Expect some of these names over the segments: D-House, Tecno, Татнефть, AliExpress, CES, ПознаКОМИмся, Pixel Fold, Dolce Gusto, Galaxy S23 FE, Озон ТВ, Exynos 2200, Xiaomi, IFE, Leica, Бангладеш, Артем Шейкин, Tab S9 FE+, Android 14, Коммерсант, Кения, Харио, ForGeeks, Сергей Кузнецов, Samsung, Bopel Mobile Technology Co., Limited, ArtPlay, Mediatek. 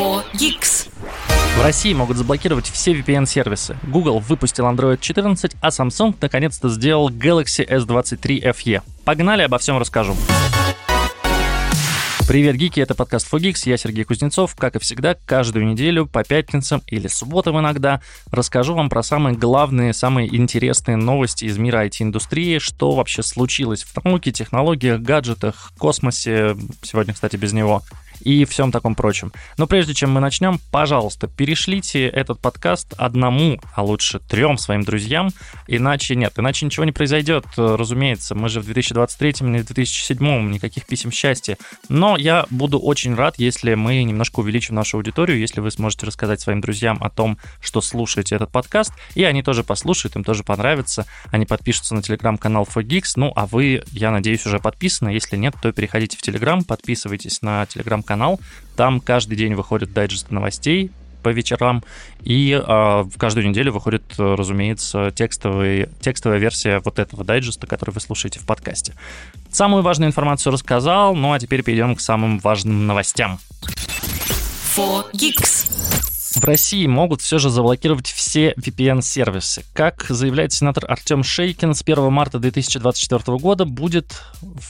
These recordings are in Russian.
ForGeeks. В России могут заблокировать все VPN-сервисы. Google выпустил Android 14, а Samsung наконец-то сделал Galaxy S23 FE. Погнали, обо всем расскажу. Привет, гики, это подкаст ForGeeks, я Сергей Кузнецов. Как и всегда, каждую неделю по пятницам или субботам иногда расскажу вам про самые главные, самые интересные новости из мира IT-индустрии, что вообще случилось в науке, технологиях, гаджетах, космосе, сегодня, кстати, без него, и всем таком прочем. Но прежде чем мы начнем, пожалуйста, перешлите этот подкаст одному, а лучше трем своим друзьям, иначе ничего не произойдет, разумеется, мы же в 2023 или 2007, никаких писем счастья, но я буду очень рад, если мы немножко увеличим нашу аудиторию, если вы сможете рассказать своим друзьям о том, что слушаете этот подкаст, и они тоже послушают, им тоже понравится, они подпишутся на телеграм-канал ForGeeks, ну а вы, я надеюсь, уже подписаны, если нет, то переходите в телеграм, подписывайтесь на телеграм-канал, там каждый день выходят дайджесты новостей по вечерам, и в каждую неделю выходит, разумеется, текстовая версия вот этого дайджеста, который вы слушаете в подкасте. Самую важную информацию рассказал, ну а теперь перейдем к самым важным новостям. В России могут все же заблокировать все VPN-сервисы. Как заявляет сенатор Артем Шейкин, с 1 марта 2024 года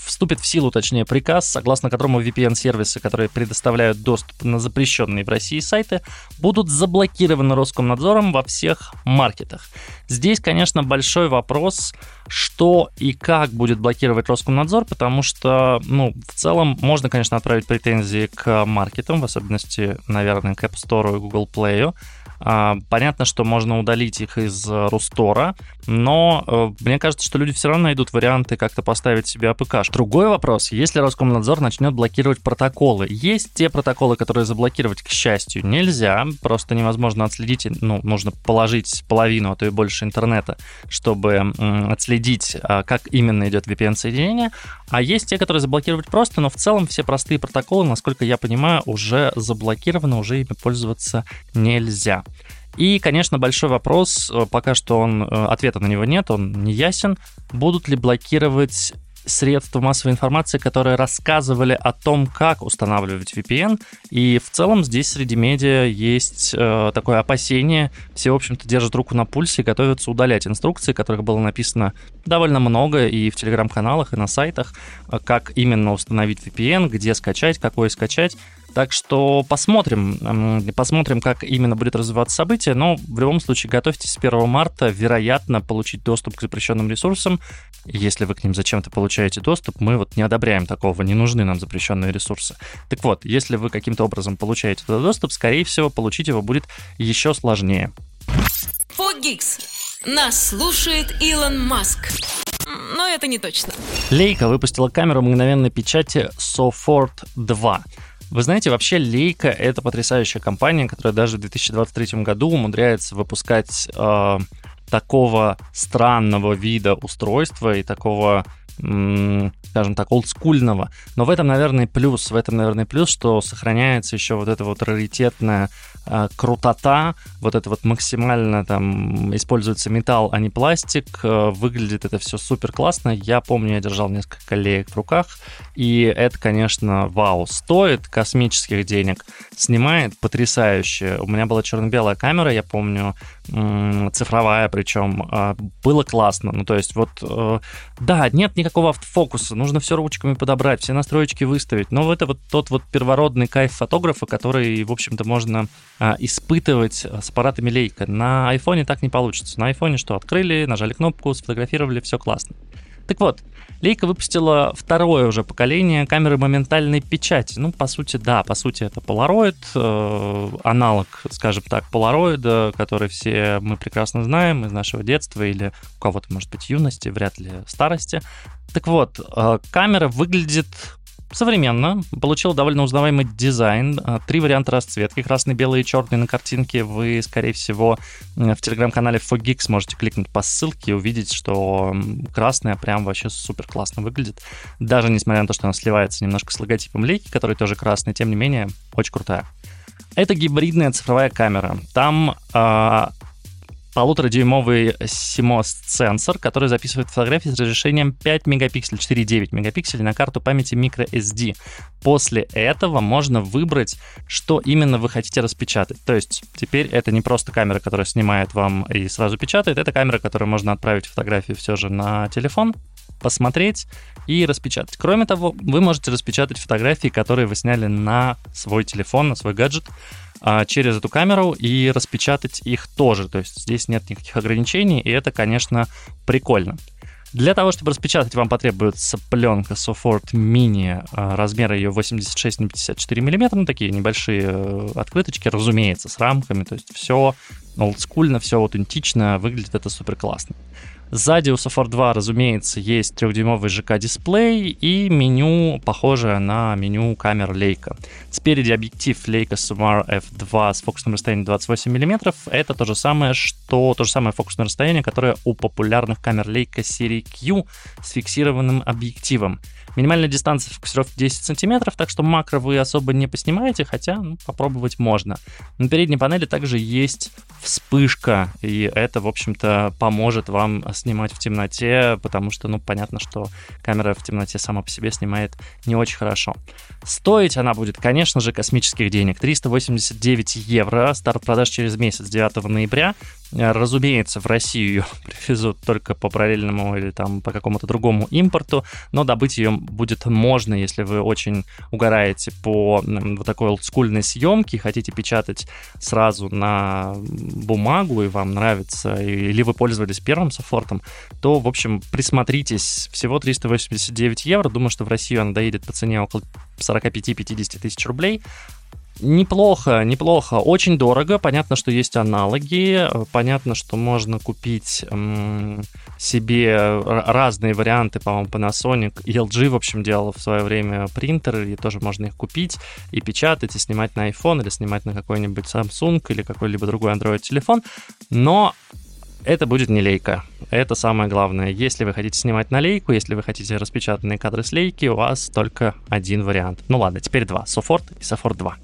вступит в силу, точнее, приказ, согласно которому VPN-сервисы, которые предоставляют доступ на запрещенные в России сайты, будут заблокированы Роскомнадзором во всех маркетах. Здесь, конечно, большой вопрос, что и как будет блокировать Роскомнадзор, потому что, в целом, можно, конечно, отправить претензии к маркетам, в особенности, наверное, к App Store и Google Play. Понятно, что можно удалить их из RuStore, но мне кажется, что люди все равно найдут варианты как-то поставить себе АПК. Другой вопрос, если Роскомнадзор начнет блокировать протоколы. Есть те протоколы, которые заблокировать, к счастью, нельзя, просто невозможно отследить, нужно положить половину, а то и больше интернета, чтобы отследить, как именно идет VPN-соединение. А есть те, которые заблокировать просто, но в целом все простые протоколы, насколько я понимаю, уже заблокированы, уже ими пользоваться нельзя. И, конечно, большой вопрос, пока что ответа на него нет, он не ясен. Будут ли блокировать средства массовой информации, которые рассказывали о том, как устанавливать VPN, и в целом здесь среди медиа есть такое опасение, все, в общем-то, держат руку на пульсе и готовятся удалять инструкции, которых было написано довольно много и в телеграм-каналах, и на сайтах, как именно установить VPN, где скачать, какое скачать. Так что посмотрим, как именно будет развиваться событие, но в любом случае готовьтесь с 1 марта, вероятно, получить доступ к запрещенным ресурсам. Если вы к ним зачем-то получаете доступ, мы не одобряем такого, не нужны нам запрещенные ресурсы. Так вот, если вы каким-то образом получаете туда доступ, скорее всего, получить его будет еще сложнее. ForGeeks. Нас слушает Илон Маск. Но это не точно. Leica выпустила камеру мгновенной печати Sofort 2. Вы знаете, вообще Leica — это потрясающая компания, которая даже в 2023 году умудряется выпускать такого странного вида устройства и такого, скажем так, олдскульного. Но в этом, наверное, плюс, что сохраняется еще вот эта вот раритетная крутота, вот это вот максимально там используется металл, а не пластик, выглядит это все супер классно. Я помню, я держал несколько леек в руках, и это, конечно, вау, стоит космических денег, снимает потрясающе. У меня была черно-белая камера, я помню, цифровая, причем было классно. Ну, то есть вот, да, нет никакого автофокуса, нужно все ручками подобрать, все настроечки выставить, но это вот тот вот первородный кайф фотографа, который, в общем-то, можно испытывать с аппаратами Leica. На iPhone так не получится. На iPhone что? Открыли, нажали кнопку, сфотографировали, все классно. Так вот, Leica выпустила второе уже поколение камеры моментальной печати. По сути, это Polaroid, аналог, скажем так, Polaroid, который все мы прекрасно знаем из нашего детства или у кого-то, может быть, юности, вряд ли старости. Так вот, камера выглядит современно, получил довольно узнаваемый дизайн, 3 варианта расцветки, красный, белый и черный на картинке. Вы, скорее всего, в телеграм-канале ForGeeks можете кликнуть по ссылке и увидеть, что красная прям вообще супер классно выглядит. Даже несмотря на то, что она сливается немножко с логотипом Leica, который тоже красный, тем не менее, очень крутая. Это гибридная цифровая камера. Там 1,5-дюймовый CMOS-сенсор, который записывает фотографии с разрешением 5 мегапикселей, 4,9 мегапикселей на карту памяти microSD. После этого можно выбрать, что именно вы хотите распечатать. То есть теперь это не просто камера, которая снимает вам и сразу печатает, это камера, которой можно отправить фотографии все же на телефон, посмотреть и распечатать. Кроме того, вы можете распечатать фотографии, которые вы сняли на свой телефон, на свой гаджет, через эту камеру и распечатать их тоже. То есть здесь нет никаких ограничений, и это, конечно, прикольно. Для того, чтобы распечатать, вам потребуется пленка Sofort Mini, размера ее 86 на 54 мм, ну, такие небольшие открыточки, разумеется, с рамками, то есть все олдскульно, все аутентично, выглядит это супер классно. Сзади у Sofort 2, разумеется, есть 3-дюймовый ЖК-дисплей и меню, похожее на меню камер Leica. Спереди объектив Leica Sumar f2 с фокусным расстоянием 28 мм. Это то же самое фокусное расстояние, которое у популярных камер Leica серии Q с фиксированным объективом. Минимальная дистанция фокусировки 10 см, так что макро вы особо не поснимаете, хотя попробовать можно. На передней панели также есть вспышка, и это, в общем-то, поможет вам снимать в темноте, потому что, понятно, что камера в темноте сама по себе снимает не очень хорошо. Стоить она будет, конечно же, космических денег. 389 евро, старт продаж через месяц, 9 ноября. Разумеется, в Россию ее привезут только по параллельному или по какому-то другому импорту, но добыть ее будет можно, если вы очень угораете по вот такой олдскульной съемке, хотите печатать сразу на бумагу и вам нравится, или вы пользовались первым Софортом, то, в общем, присмотритесь. Всего 389 евро. Думаю, что в Россию она доедет по цене около 45-50 тысяч рублей. Неплохо, очень дорого. Понятно, что есть аналоги, понятно, что можно купить себе разные варианты, по-моему, Panasonic и LG, в общем, делал в свое время принтеры, и тоже можно их купить и печатать, и снимать на iPhone, или снимать на какой-нибудь Samsung, или какой-либо другой Android-телефон, но это будет не Leica. Это самое главное. Если вы хотите снимать на Leica, если вы хотите распечатанные кадры с Leica, у вас только один вариант. Ну ладно, теперь два. Sofort и Sofort 2.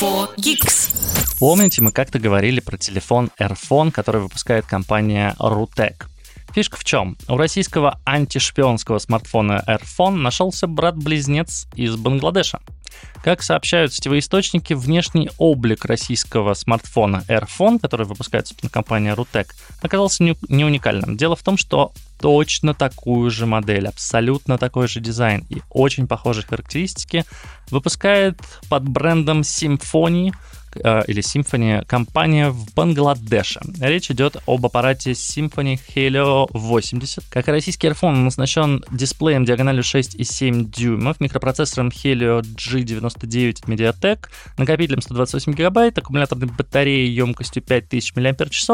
ForGeeks. Помните, мы как-то говорили про телефон Airphone, который выпускает компания Rutec. Фишка в чем? У российского антишпионского смартфона Airphone нашелся брат-близнец из Бангладеша. Как сообщают сетевые источники, внешний облик российского смартфона Airphone, который выпускает, собственно, компания Rutec, оказался не уникальным. Дело в том, что точно такую же модель, абсолютно такой же дизайн и очень похожие характеристики выпускает под брендом Symphony компания в Бангладеше. Речь идет об аппарате Symphony Helio 80. Как и российский Airphone, он оснащен дисплеем диагональю 6,7 дюймов, микропроцессором Helio G99 от Mediatek, накопителем 128 гигабайт, аккумуляторной батареей емкостью 5000 мАч.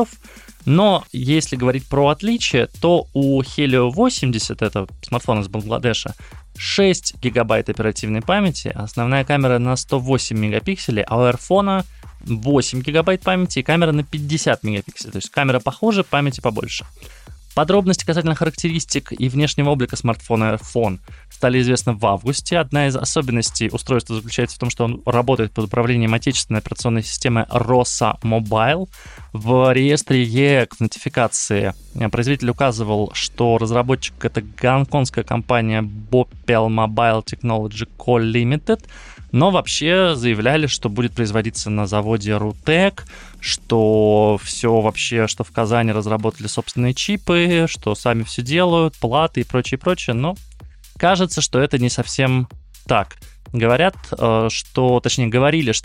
Но если говорить про отличия, то у Helio 80, это смартфон из Бангладеша, 6 гигабайт оперативной памяти, основная камера на 108 мегапикселей, а у Airphone 8 гигабайт памяти и камера на 50 мегапикселей. То есть камера похожа, памяти побольше. Подробности касательно характеристик и внешнего облика смартфона Airphone стали известны в августе. Одна из особенностей устройства заключается в том, что он работает под управлением отечественной операционной системы ROSA Mobile. В реестре ЕЭК в нотификации производитель указывал, что разработчик — это гонконгская компания Bopel Mobile Technology Co. Limited, но вообще заявляли, что будет производиться на заводе Rutec, что все вообще, что в Казани разработали собственные чипы, что сами все делают, платы и прочее, но кажется, что это не совсем так. Говорили, что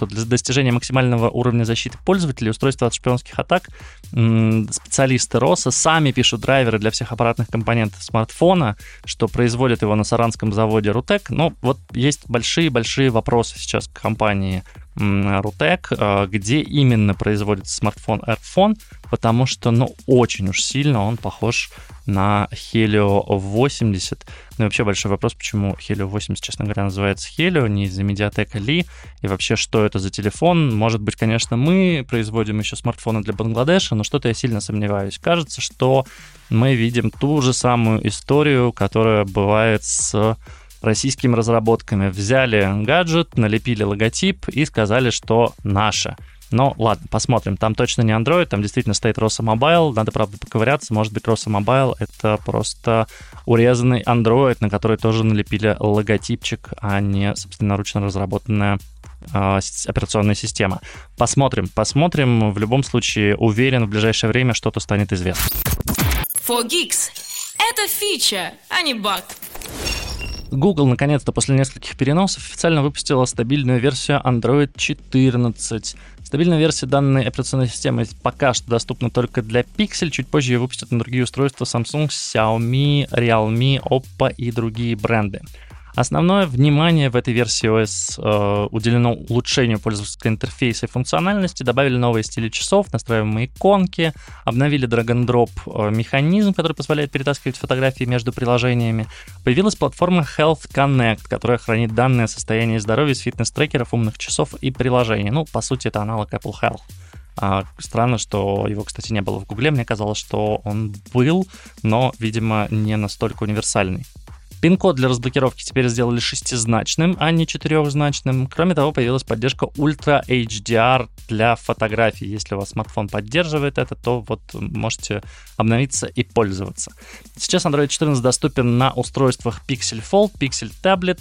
для достижения максимального уровня защиты пользователей устройства от шпионских атак специалисты РОСа сами пишут драйверы для всех аппаратных компонентов смартфона, что производят его на саранском заводе Rutec. Но вот есть большие-большие вопросы сейчас к компании Rutec, где именно производится смартфон Airphone, потому что, очень уж сильно он похож на Helio 80. Ну и вообще большой вопрос, почему Helio 80, честно говоря, называется Helio, не из-за Mediatek ли, и вообще, что это за телефон. Может быть, конечно, мы производим еще смартфоны для Бангладеша, но что-то я сильно сомневаюсь. Кажется, что мы видим ту же самую историю, которая бывает с российскими разработками. Взяли гаджет, налепили логотип и сказали, что наше. Но ладно, посмотрим. Там точно не Android, там действительно стоит ROSA Mobile. Надо, правда, поковыряться. Может быть, ROSA Mobile — это просто урезанный Android, на который тоже налепили логотипчик, а не собственноручно разработанная операционная система. Посмотрим. В любом случае, уверен, в ближайшее время что-то станет известно. ForGeeks — это фича, а не баг. Google, наконец-то, после нескольких переносов официально выпустила стабильную версию Android 14. Стабильная версия данной операционной системы пока что доступна только для Pixel, чуть позже ее выпустят на другие устройства Samsung, Xiaomi, Realme, Oppo и другие бренды. Основное внимание в этой версии ОС уделено улучшению пользовательского интерфейса и функциональности, добавили новые стили часов, настраиваемые иконки, обновили drag-and-drop механизм, который позволяет перетаскивать фотографии между приложениями. Появилась платформа Health Connect, которая хранит данные о состоянии здоровья с фитнес-трекеров, умных часов и приложений. Ну, по сути, это аналог Apple Health. Странно, что его, кстати, не было в Гугле. Мне казалось, что он был, но, видимо, не настолько универсальный. Пин-код для разблокировки теперь сделали 6-значным, а не 4-значным. Кроме того, появилась поддержка Ultra HDR для фотографий. Если у вас смартфон поддерживает это, то вот можете обновиться и пользоваться. Сейчас Android 14 доступен на устройствах Pixel Fold, Pixel Tablet,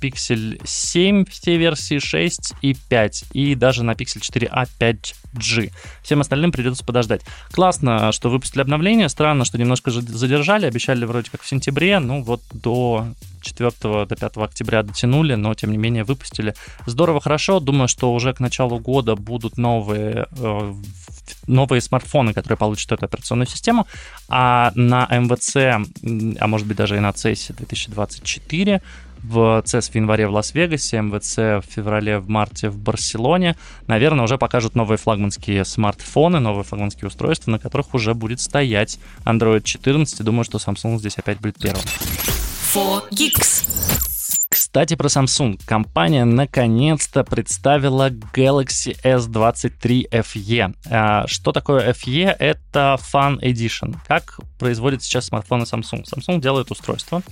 Pixel 7 все версии, 6 и 5, и даже на Pixel 4a 5G. Всем остальным придется подождать. Классно, что выпустили обновление. Странно, что немножко задержали. Обещали вроде как в сентябре, ну вот до 4, до 5 октября дотянули, но тем не менее выпустили. Здорово, хорошо. Думаю, что уже к началу года будут новые смартфоны, которые получат эту операционную систему. А на МВЦ, а может быть даже и на CES 2024, в CES в январе в Лас-Вегасе, МВЦ в феврале, в марте в Барселоне, наверное, уже покажут новые флагманские смартфоны, новые флагманские устройства, на которых уже будет стоять Android 14. Думаю, что Samsung здесь опять будет первым. Кстати, про Samsung. Компания наконец-то представила Galaxy S23 FE. Что такое FE? Это Fun Edition. Как производит сейчас смартфоны Samsung? Samsung делает устройство.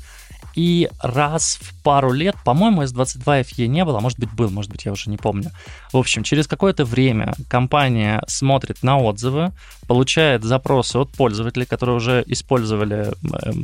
И раз в пару лет, по-моему, S22 FE не было, может быть, я уже не помню. В общем, через какое-то время компания смотрит на отзывы, получает запросы от пользователей, которые уже использовали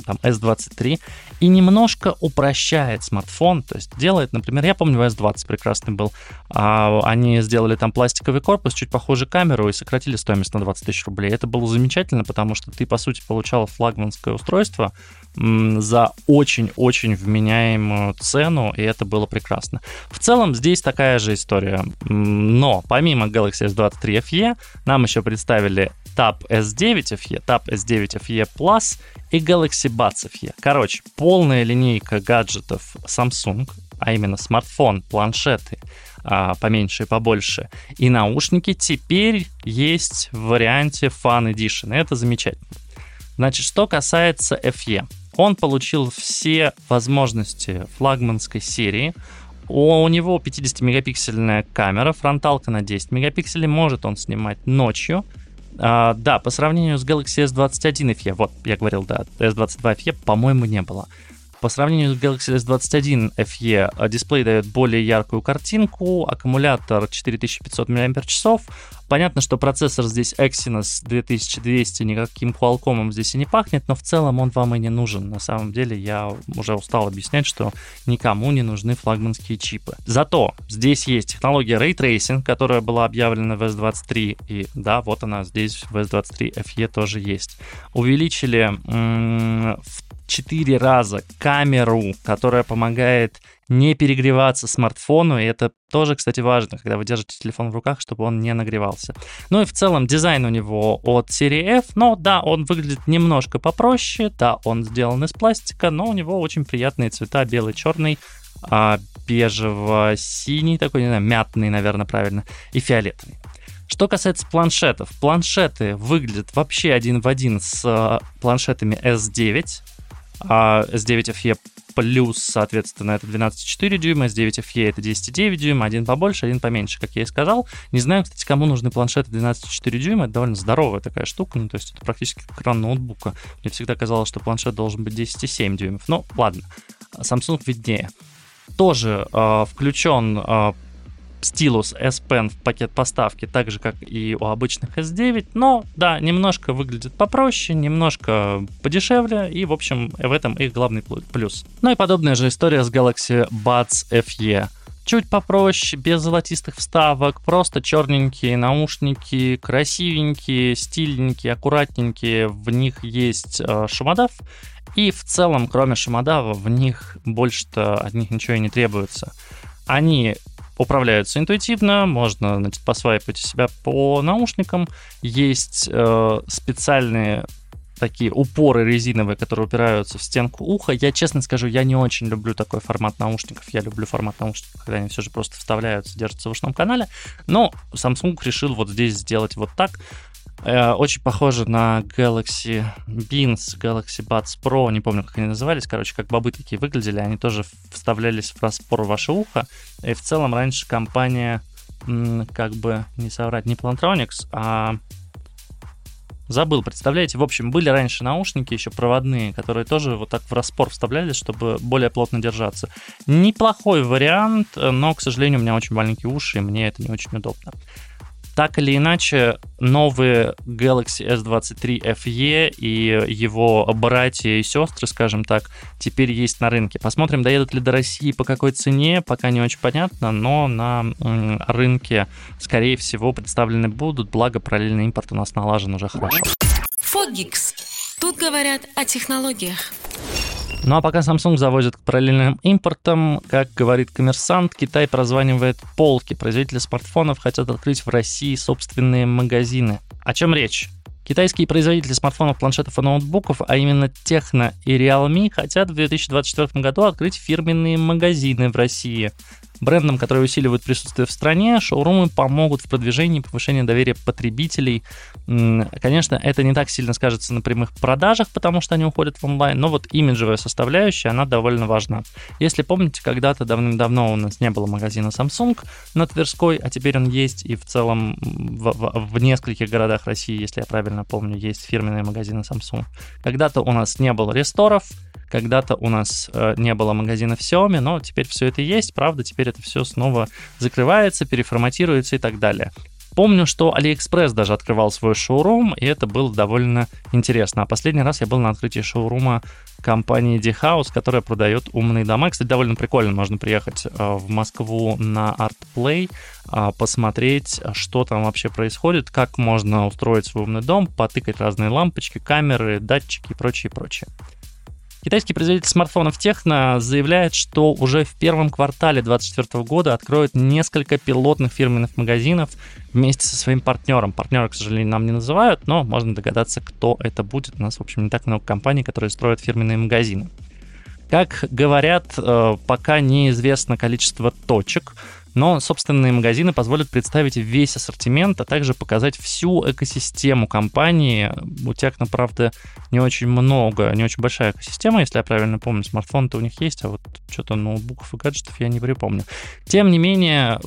там, S23, и немножко упрощает смартфон, то есть делает, например, я помню, S20 прекрасный был, они сделали там пластиковый корпус, чуть похуже камеру и сократили стоимость на 20 тысяч рублей. Это было замечательно, потому что ты, по сути, получал флагманское устройство за очень-очень вменяемую цену, и это было прекрасно. В целом, здесь такая же история. Но помимо Galaxy S23 FE, нам еще представили Tab S9 FE, Tab S9 FE Plus и Galaxy Buds FE. Короче, полная линейка гаджетов Samsung, а именно смартфон, планшеты, поменьше и побольше, и наушники теперь есть в варианте Fun Edition. Это замечательно. Значит, что касается FE. Он получил все возможности флагманской серии. У него 50-мегапиксельная камера, фронталка на 10 мегапикселей, может он снимать ночью. Да, по сравнению с Galaxy S21 FE, вот я говорил, да, S22 FE, по-моему, не было. По сравнению с Galaxy S21 FE дисплей дает более яркую картинку, аккумулятор 4500 мАч. Понятно, что процессор здесь Exynos 2200, никаким Qualcomm здесь и не пахнет, но в целом он вам и не нужен. На самом деле я уже устал объяснять, что никому не нужны флагманские чипы. Зато здесь есть технология Ray Tracing, которая была объявлена в S23, и да, вот она здесь в S23 FE тоже есть. Увеличили в 4 раза камеру, которая помогает не перегреваться смартфону, и это тоже, кстати, важно, когда вы держите телефон в руках, чтобы он не нагревался. Ну и в целом дизайн у него от серии F, но да, он выглядит немножко попроще, да, он сделан из пластика, но у него очень приятные цвета, белый, черный, бежево-синий, такой, не знаю, мятный, наверное, правильно, и фиолетовый. Что касается планшетов, планшеты выглядят вообще один в один с планшетами S9, S9 FE плюс, соответственно, это 12,4 дюйма, S9 FE это 10,9 дюйма, один побольше, один поменьше, как я и сказал. Не знаю, кстати, кому нужны планшеты 12,4 дюйма, это довольно здоровая такая штука, ну, то есть это практически экран ноутбука. Мне всегда казалось, что планшет должен быть 10,7 дюймов, но ладно, Samsung виднее. Тоже включен стилус S Pen в пакет поставки, так же, как и у обычных S9, но, да, немножко выглядит попроще, немножко подешевле, и, в общем, в этом их главный плюс. Ну и подобная же история с Galaxy Buds FE. Чуть попроще, без золотистых вставок, просто черненькие наушники, красивенькие, стильненькие, аккуратненькие, в них есть шумодав, и в целом, кроме шумодава, в них больше-то от них ничего и не требуется. Они управляются интуитивно, можно, значит, посвайпать у себя по наушникам, есть специальные такие упоры резиновые, которые упираются в стенку уха. Я честно скажу, я не очень люблю такой формат наушников. Я люблю формат наушников, когда они все же просто вставляются, держатся в ушном канале. Но Samsung решил вот здесь сделать вот так. Очень похоже на Galaxy Beans, Galaxy Buds Pro, не помню, как они назывались. Короче, как бобы такие выглядели. Они тоже вставлялись в распор в ваше ухо. И в целом раньше компания, как бы не соврать, не Plantronics, а... Забыл, представляете? В общем, были раньше наушники еще проводные, которые тоже вот так в распор вставлялись, чтобы более плотно держаться. Неплохой вариант, но, к сожалению, у меня очень маленькие уши, и мне это не очень удобно. Так или иначе, новые Galaxy S23 FE и его братья и сестры, скажем так, теперь есть на рынке. Посмотрим, доедут ли до России, по какой цене, пока не очень понятно, но на рынке, скорее всего, представлены будут, благо параллельный импорт у нас налажен уже хорошо. ForGeeks. Тут говорят о технологиях. Ну а пока Samsung завозит к параллельным импортам, как говорит Коммерсант, Китай прозванивает полки. Производители смартфонов хотят открыть в России собственные магазины. О чем речь? Китайские производители смартфонов, планшетов и ноутбуков, а именно Tecno и Realme, хотят в 2024 году открыть фирменные магазины в России. Брендам, которые усиливают присутствие в стране, шоурумы помогут в продвижении и повышении доверия потребителей. Конечно, это не так сильно скажется на прямых продажах, потому что они уходят в онлайн, но вот имиджевая составляющая, она довольно важна. Если помните, когда-то давным-давно у нас не было магазина Samsung на Тверской, а теперь он есть, и в целом в нескольких городах России, если я правильно помню, есть фирменные магазины Samsung. Когда-то у нас не было ресторов, когда-то у нас не было магазинов Xiaomi, но теперь все это есть, правда, теперь это все снова закрывается, переформатируется и так далее. Помню, что AliExpress даже открывал свой шоурум, и это было довольно интересно. А последний раз я был на открытии шоурума компании D-House, которая продает умные дома. Кстати, довольно прикольно. Можно приехать в Москву на ArtPlay, посмотреть, что там вообще происходит, как можно устроить свой умный дом, потыкать разные лампочки, камеры, датчики и прочее, прочее. Китайский производитель смартфонов Tecno заявляет, что уже в первом квартале 2024 года откроет несколько пилотных фирменных магазинов вместе со своим партнером. Партнера, к сожалению, нам не называют, но можно догадаться, кто это будет. У нас, в общем, не так много компаний, которые строят фирменные магазины. Как говорят, пока неизвестно количество точек, но собственные магазины позволят представить весь ассортимент, а также показать всю экосистему компании. У Tecno, правда, не очень много, не очень большая экосистема, если я правильно помню. Смартфон-то у них есть, а вот что-то ноутбуков и гаджетов я не припомню. Тем не менее,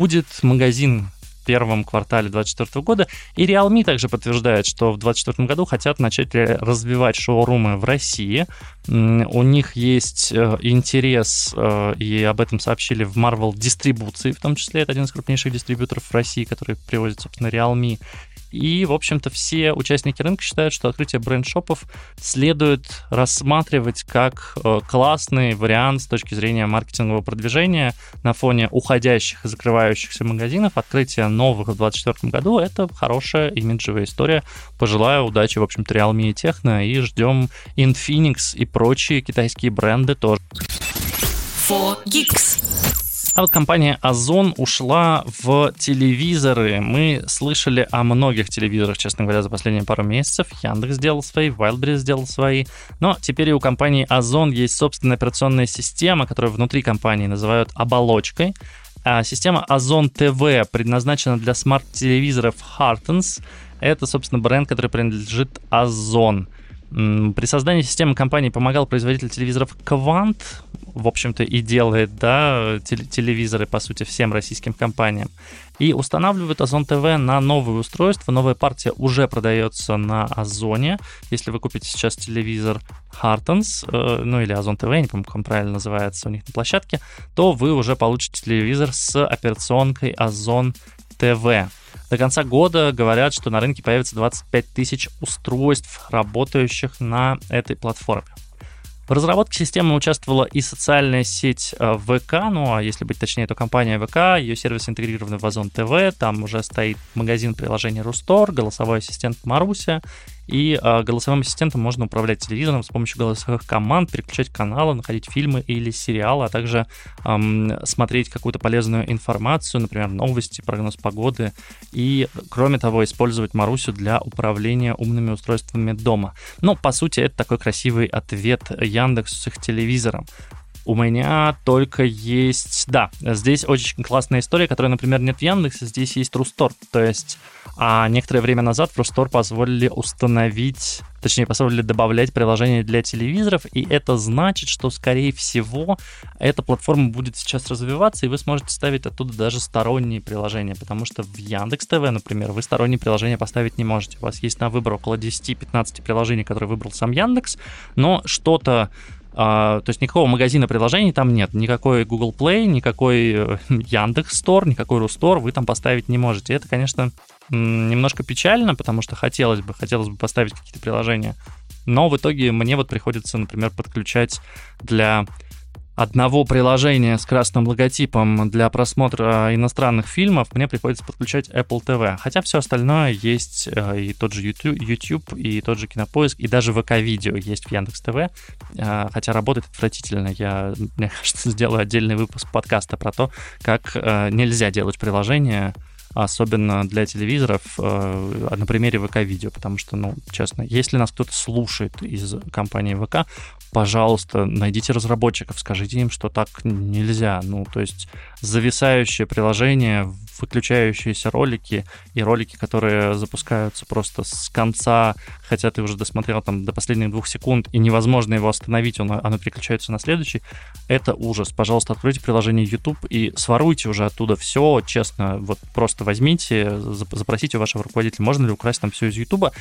будет магазин в первом квартале 2024 года. И Realme также подтверждает, что в 2024 году хотят начать развивать шоурумы в России. У них есть интерес, и об этом сообщили в Marvel дистрибуции, в том числе это один из крупнейших дистрибьюторов в России, который привозит, собственно, Realme. И, в общем-то, все участники рынка считают, что открытие брендшопов следует рассматривать как классный вариант с точки зрения маркетингового продвижения на фоне уходящих и закрывающихся магазинов. Открытие новых в 2024 году — это хорошая имиджевая история. Пожелаю удачи, в общем-то, Realme и Tecno, и ждем Infinix и прочие китайские бренды тоже. А вот компания Озон ушла в телевизоры. Мы слышали о многих телевизорах, честно говоря, за последние пару месяцев. Яндекс сделал свои, Wildberries сделал свои. Но теперь и у компании Озон есть собственная операционная система, которую внутри компании называют оболочкой. Система Озон ТВ предназначена для смарт-телевизоров Hartens. Это, собственно, бренд, который принадлежит Озон. При создании системы компании помогал производитель телевизоров Quant. в общем-то, и делает, да, телевизоры, по сути, всем российским компаниям. И устанавливают Озон ТВ на новые устройства. Новая партия уже продается на Озоне. Если вы купите сейчас телевизор Hartens, ну или Озон ТВ, я не помню, как он правильно называется у них на площадке, то вы уже получите телевизор с операционкой Озон ТВ. До конца года говорят, что на рынке появится 25 тысяч устройств, работающих на этой платформе. В разработке системы участвовала и социальная сеть ВК, ну а если быть точнее, то компания ВК, ее сервис интегрирован в Озон ТВ, там уже стоит магазин приложений RuStore, голосовой ассистент Маруся, и голосовым ассистентом можно управлять телевизором с помощью голосовых команд, переключать каналы, находить фильмы или сериалы, а также смотреть какую-то полезную информацию, например, новости, прогноз погоды, и, кроме того, использовать Марусю для управления умными устройствами дома. Ну, по сути, это такой красивый ответ Яндексу с их телевизором. У меня только есть... Да, здесь очень классная история, которая, например, нет в Яндексе, здесь есть RuStore. То есть некоторое время назад в RuStore позволили установить... Точнее, позволили добавлять приложения для телевизоров, и это значит, что, скорее всего, эта платформа будет сейчас развиваться, и вы сможете ставить оттуда даже сторонние приложения, потому что в Яндекс.ТВ, например, вы сторонние приложения поставить не можете. У вас есть на выбор около 10-15 приложений, которые выбрал сам Яндекс, но что-то... то есть никакого магазина приложений там нет, никакой Google Play, никакой Яндекс.Стор, никакой RuStore вы там поставить не можете. Это, конечно, немножко печально, потому что хотелось бы поставить какие-то приложения, но в итоге мне вот приходится, например, подключать для одного приложения с красным логотипом для просмотра иностранных фильмов, мне приходится подключать Apple TV. Хотя все остальное есть, и тот же YouTube, и тот же Кинопоиск, и даже ВК-видео есть в Яндекс.ТВ. Хотя работает отвратительно. Я, мне кажется, сделаю отдельный выпуск подкаста про то, как нельзя делать приложение, особенно для телевизоров, на примере ВК-видео, потому что, ну, честно, если нас кто-то слушает из компании ВК, пожалуйста, найдите разработчиков, скажите им, что так нельзя. Ну, то есть зависающие приложения, выключающиеся ролики и ролики, которые запускаются просто с конца, хотя ты уже досмотрел там до последних 2 секунд, и невозможно его остановить, оно переключается на следующий, это ужас. Пожалуйста, откройте приложение YouTube и своруйте уже оттуда все, честно, вот просто возьмите, запросите у вашего руководителя, можно ли украсть там все из Ютуба,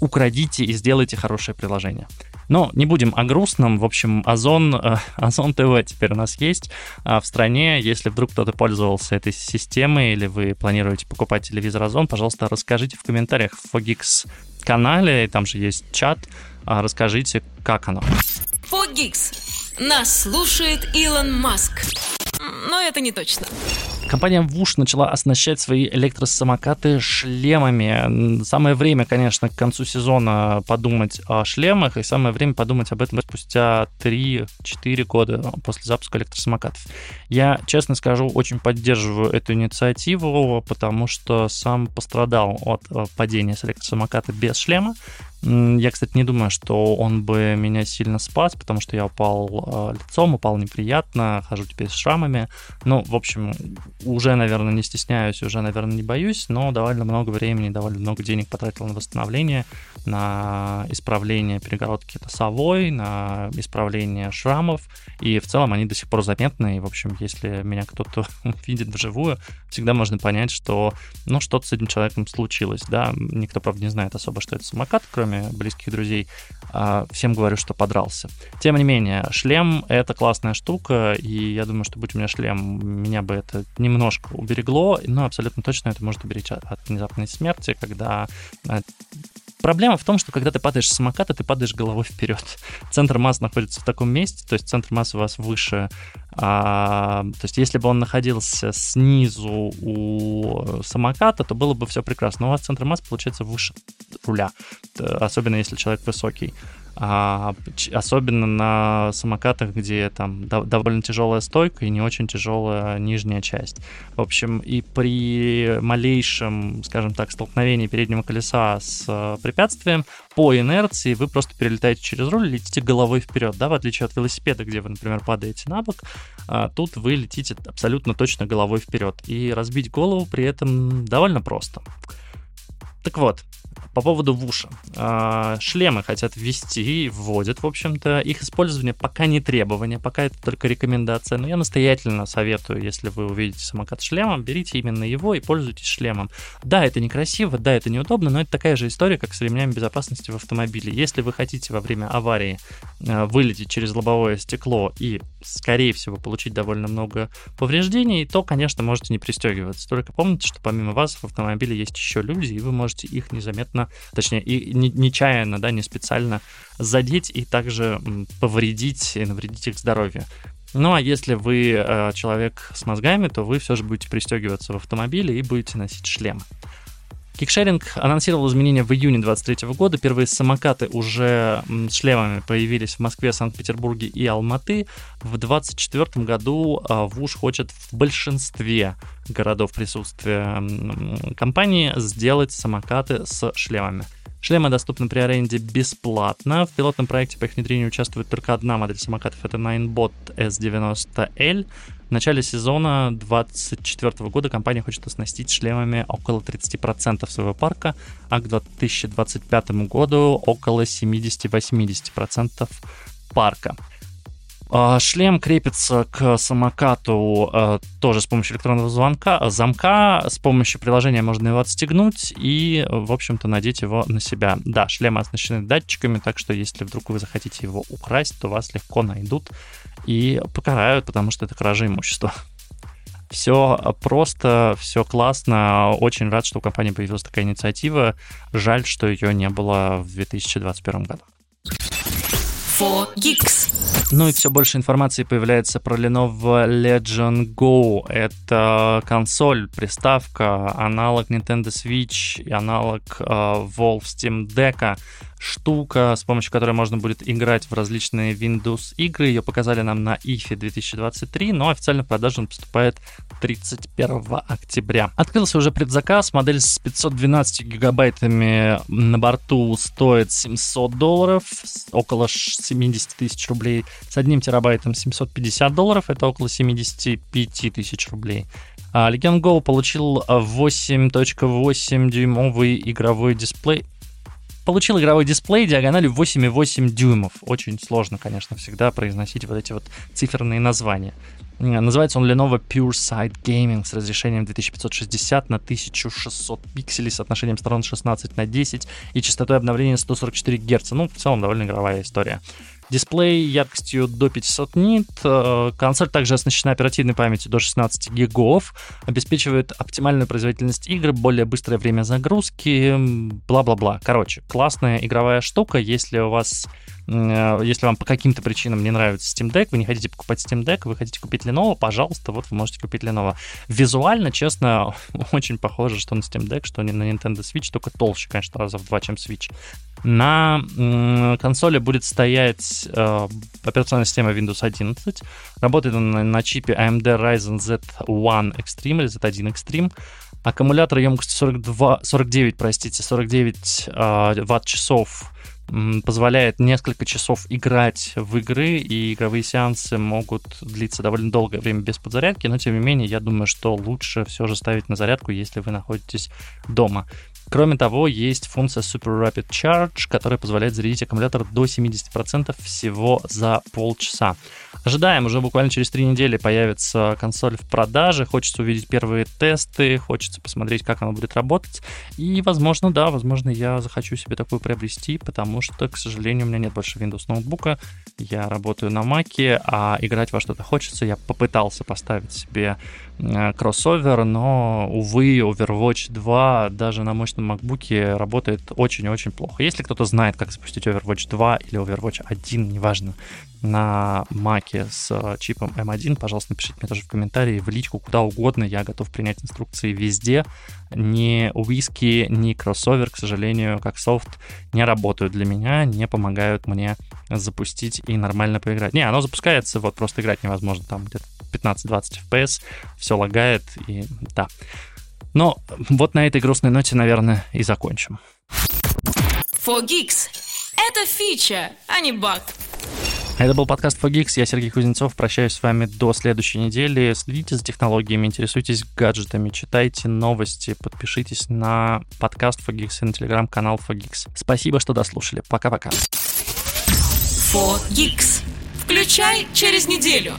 украдите и сделайте хорошее приложение. Но не будем о грустном. В общем, Озон ТВ теперь у нас есть в стране. Если вдруг кто-то пользовался этой системой или вы планируете покупать телевизор Озон, пожалуйста, расскажите в комментариях в ForGeeks канале, там же есть чат, расскажите, как оно. ForGeeks. Нас слушает Илон Маск. Но это не точно. Компания Whoosh начала оснащать свои электросамокаты шлемами. Самое время, конечно, к концу сезона подумать о шлемах, и самое время подумать об этом спустя 3-4 года после запуска электросамокатов. Я, честно скажу, очень поддерживаю эту инициативу, потому что сам пострадал от падения с электросамоката без шлема. Я, кстати, не думаю, что он бы меня сильно спас, потому что я упал лицом, упал неприятно, хожу теперь с шрамами. Ну, в общем, уже, наверное, не стесняюсь, уже, наверное, не боюсь, но довольно много времени, довольно много денег потратил на восстановление, на исправление перегородки носовой, на исправление шрамов, и в целом они до сих пор заметны, и, в общем, если меня кто-то видит вживую, всегда можно понять, что, ну, что-то с этим человеком случилось, да, никто, правда, не знает особо, что это самокат, кроме близких друзей, всем говорю, что подрался. Тем не менее, шлем — это классная штука, и я думаю, что будь у меня шлем, меня бы это немножко уберегло, но абсолютно точно это может уберечь от внезапной смерти, когда... Проблема в том, что когда ты падаешь с самоката, ты падаешь головой вперед. Центр масс находится в таком месте, то есть центр масс у вас выше. То есть если бы он находился снизу у самоката, то было бы все прекрасно. Но у вас центр масс получается выше руля, особенно если человек высокий. Особенно на самокатах, где там довольно тяжелая стойка и не очень тяжелая нижняя часть. В общем, и при малейшем, скажем так, столкновении переднего колеса с препятствием по инерции вы просто перелетаете через руль и летите головой вперед, да, в отличие от велосипеда, где вы, например, падаете на бок, тут вы летите абсолютно точно головой вперед, и разбить голову при этом довольно просто. Так вот, По поводу Whoosh. Шлемы хотят ввести, вводят, в общем-то. Их использование пока не требование, пока это только рекомендация. Но я настоятельно советую, если вы увидите самокат с шлемом, берите именно его и пользуйтесь шлемом. Да, это некрасиво, да, это неудобно, но это такая же история, как с ремнями безопасности в автомобиле. Если вы хотите во время аварии вылететь через лобовое стекло и, скорее всего, получить довольно много повреждений, то, конечно, можете не пристегиваться. Только помните, что помимо вас в автомобиле есть еще люди, и вы можете их незаметно, точнее, и нечаянно, да, не специально задеть и также повредить и навредить их здоровью. Ну, а если вы человек с мозгами, то вы все же будете пристегиваться в автомобиле и будете носить шлем. Кикшеринг анонсировал изменения в июне 2023 года. Первые самокаты уже с шлемами появились в Москве, Санкт-Петербурге и Алматы. В 2024 году Whoosh хочет в большинстве городов присутствия компании сделать самокаты с шлемами. Шлемы доступны при аренде бесплатно. В пилотном проекте по их внедрению участвует только одна модель самокатов, это Ninebot S90L. В начале сезона 2024 года компания хочет оснастить шлемами около 30% своего парка, а к 2025 году около 70-80% парка. Шлем крепится к самокату тоже с помощью электронного замка. С помощью приложения можно его отстегнуть и, в общем-то, надеть его на себя. Да, шлемы оснащены датчиками, так что если вдруг вы захотите его украсть, то вас легко найдут и покарают, потому что это кража имущества. Все просто, все классно. Очень рад, что у компании появилась такая инициатива. Жаль, что ее не было в 2021 году. ForGeeks. Ну и все больше информации появляется про Lenovo Legion Go. Это консоль, приставка, аналог Nintendo Switch и аналог Valve Steam Deck. Штука, с помощью которой можно будет играть в различные Windows игры. Ее показали нам на IFE 2023, но официально в продажу он поступает 31 октября. Открылся уже предзаказ. Модель с 512 гигабайтами на борту стоит $700, около 70 тысяч рублей. С 1 терабайтом $750, это около 75 тысяч рублей. Legion Go получил 8.8-дюймовый игровой дисплей. Получил игровой дисплей диагональю 8,8 дюймов. Очень сложно, конечно, всегда произносить вот эти вот циферные названия. Называется он Lenovo Pure Sight Gaming с разрешением 2560 на 1600 пикселей, с соотношением сторон 16:10 и частотой обновления 144 Гц. Ну, в целом, довольно игровая история. Дисплей яркостью до 500 нит. Консоль также оснащена оперативной памятью до 16 гигов, обеспечивает оптимальную производительность игр, более быстрое время загрузки, бла-бла-бла. Короче, классная игровая штука. Если вам по каким-то причинам не нравится Steam Deck, вы не хотите покупать Steam Deck, вы хотите купить Lenovo, пожалуйста, вот вы можете купить Lenovo. Визуально, честно, очень похоже, что на Steam Deck, что на Nintendo Switch, только толще, конечно, раза в 2, чем Switch. На консоли будет стоять операционная система Windows 11, работает она на чипе AMD Ryzen Z1 Extreme или Z1 Extreme, аккумулятор емкостью 49 ватт-часов, позволяет несколько часов играть в игры, и игровые сеансы могут длиться довольно долгое время без подзарядки, но тем не менее, я думаю, что лучше все же ставить на зарядку, если вы находитесь дома. Кроме того, есть функция Super Rapid Charge, которая позволяет зарядить аккумулятор до 70% всего за полчаса. Ожидаем, уже буквально через 3 недели появится консоль в продаже, хочется увидеть первые тесты, хочется посмотреть, как она будет работать, и, возможно, я захочу себе такую приобрести, потому что, к сожалению, у меня нет больше Windows ноутбука, я работаю на Mac'е, а играть во что-то хочется. Я попытался поставить себе Crossover, но, увы, Overwatch 2 даже на мощном MacBook'е работает очень-очень плохо. Если кто-то знает, как запустить Overwatch 2 или Overwatch 1, неважно, на Mac'е с чипом M1, пожалуйста, напишите мне тоже в комментарии, в личку, куда угодно, я готов принять инструкции везде. Ни Whisky, ни Crossover, к сожалению, как софт, не работают для меня, не помогают мне запустить и нормально поиграть. Не, оно запускается, вот просто играть невозможно, там где-то 15-20 FPS, все лагает, и да. Но вот на этой грустной ноте, наверное, и закончим. ForGeeks. Это фича, а не баг. Это был подкаст ForGeeks. Я Сергей Кузнецов. Прощаюсь с вами до следующей недели. Следите за технологиями, интересуйтесь гаджетами, читайте новости, подпишитесь на подкаст ForGeeks и на телеграм-канал ForGeeks. Спасибо, что дослушали. Пока-пока. ForGeeks. Включай через неделю.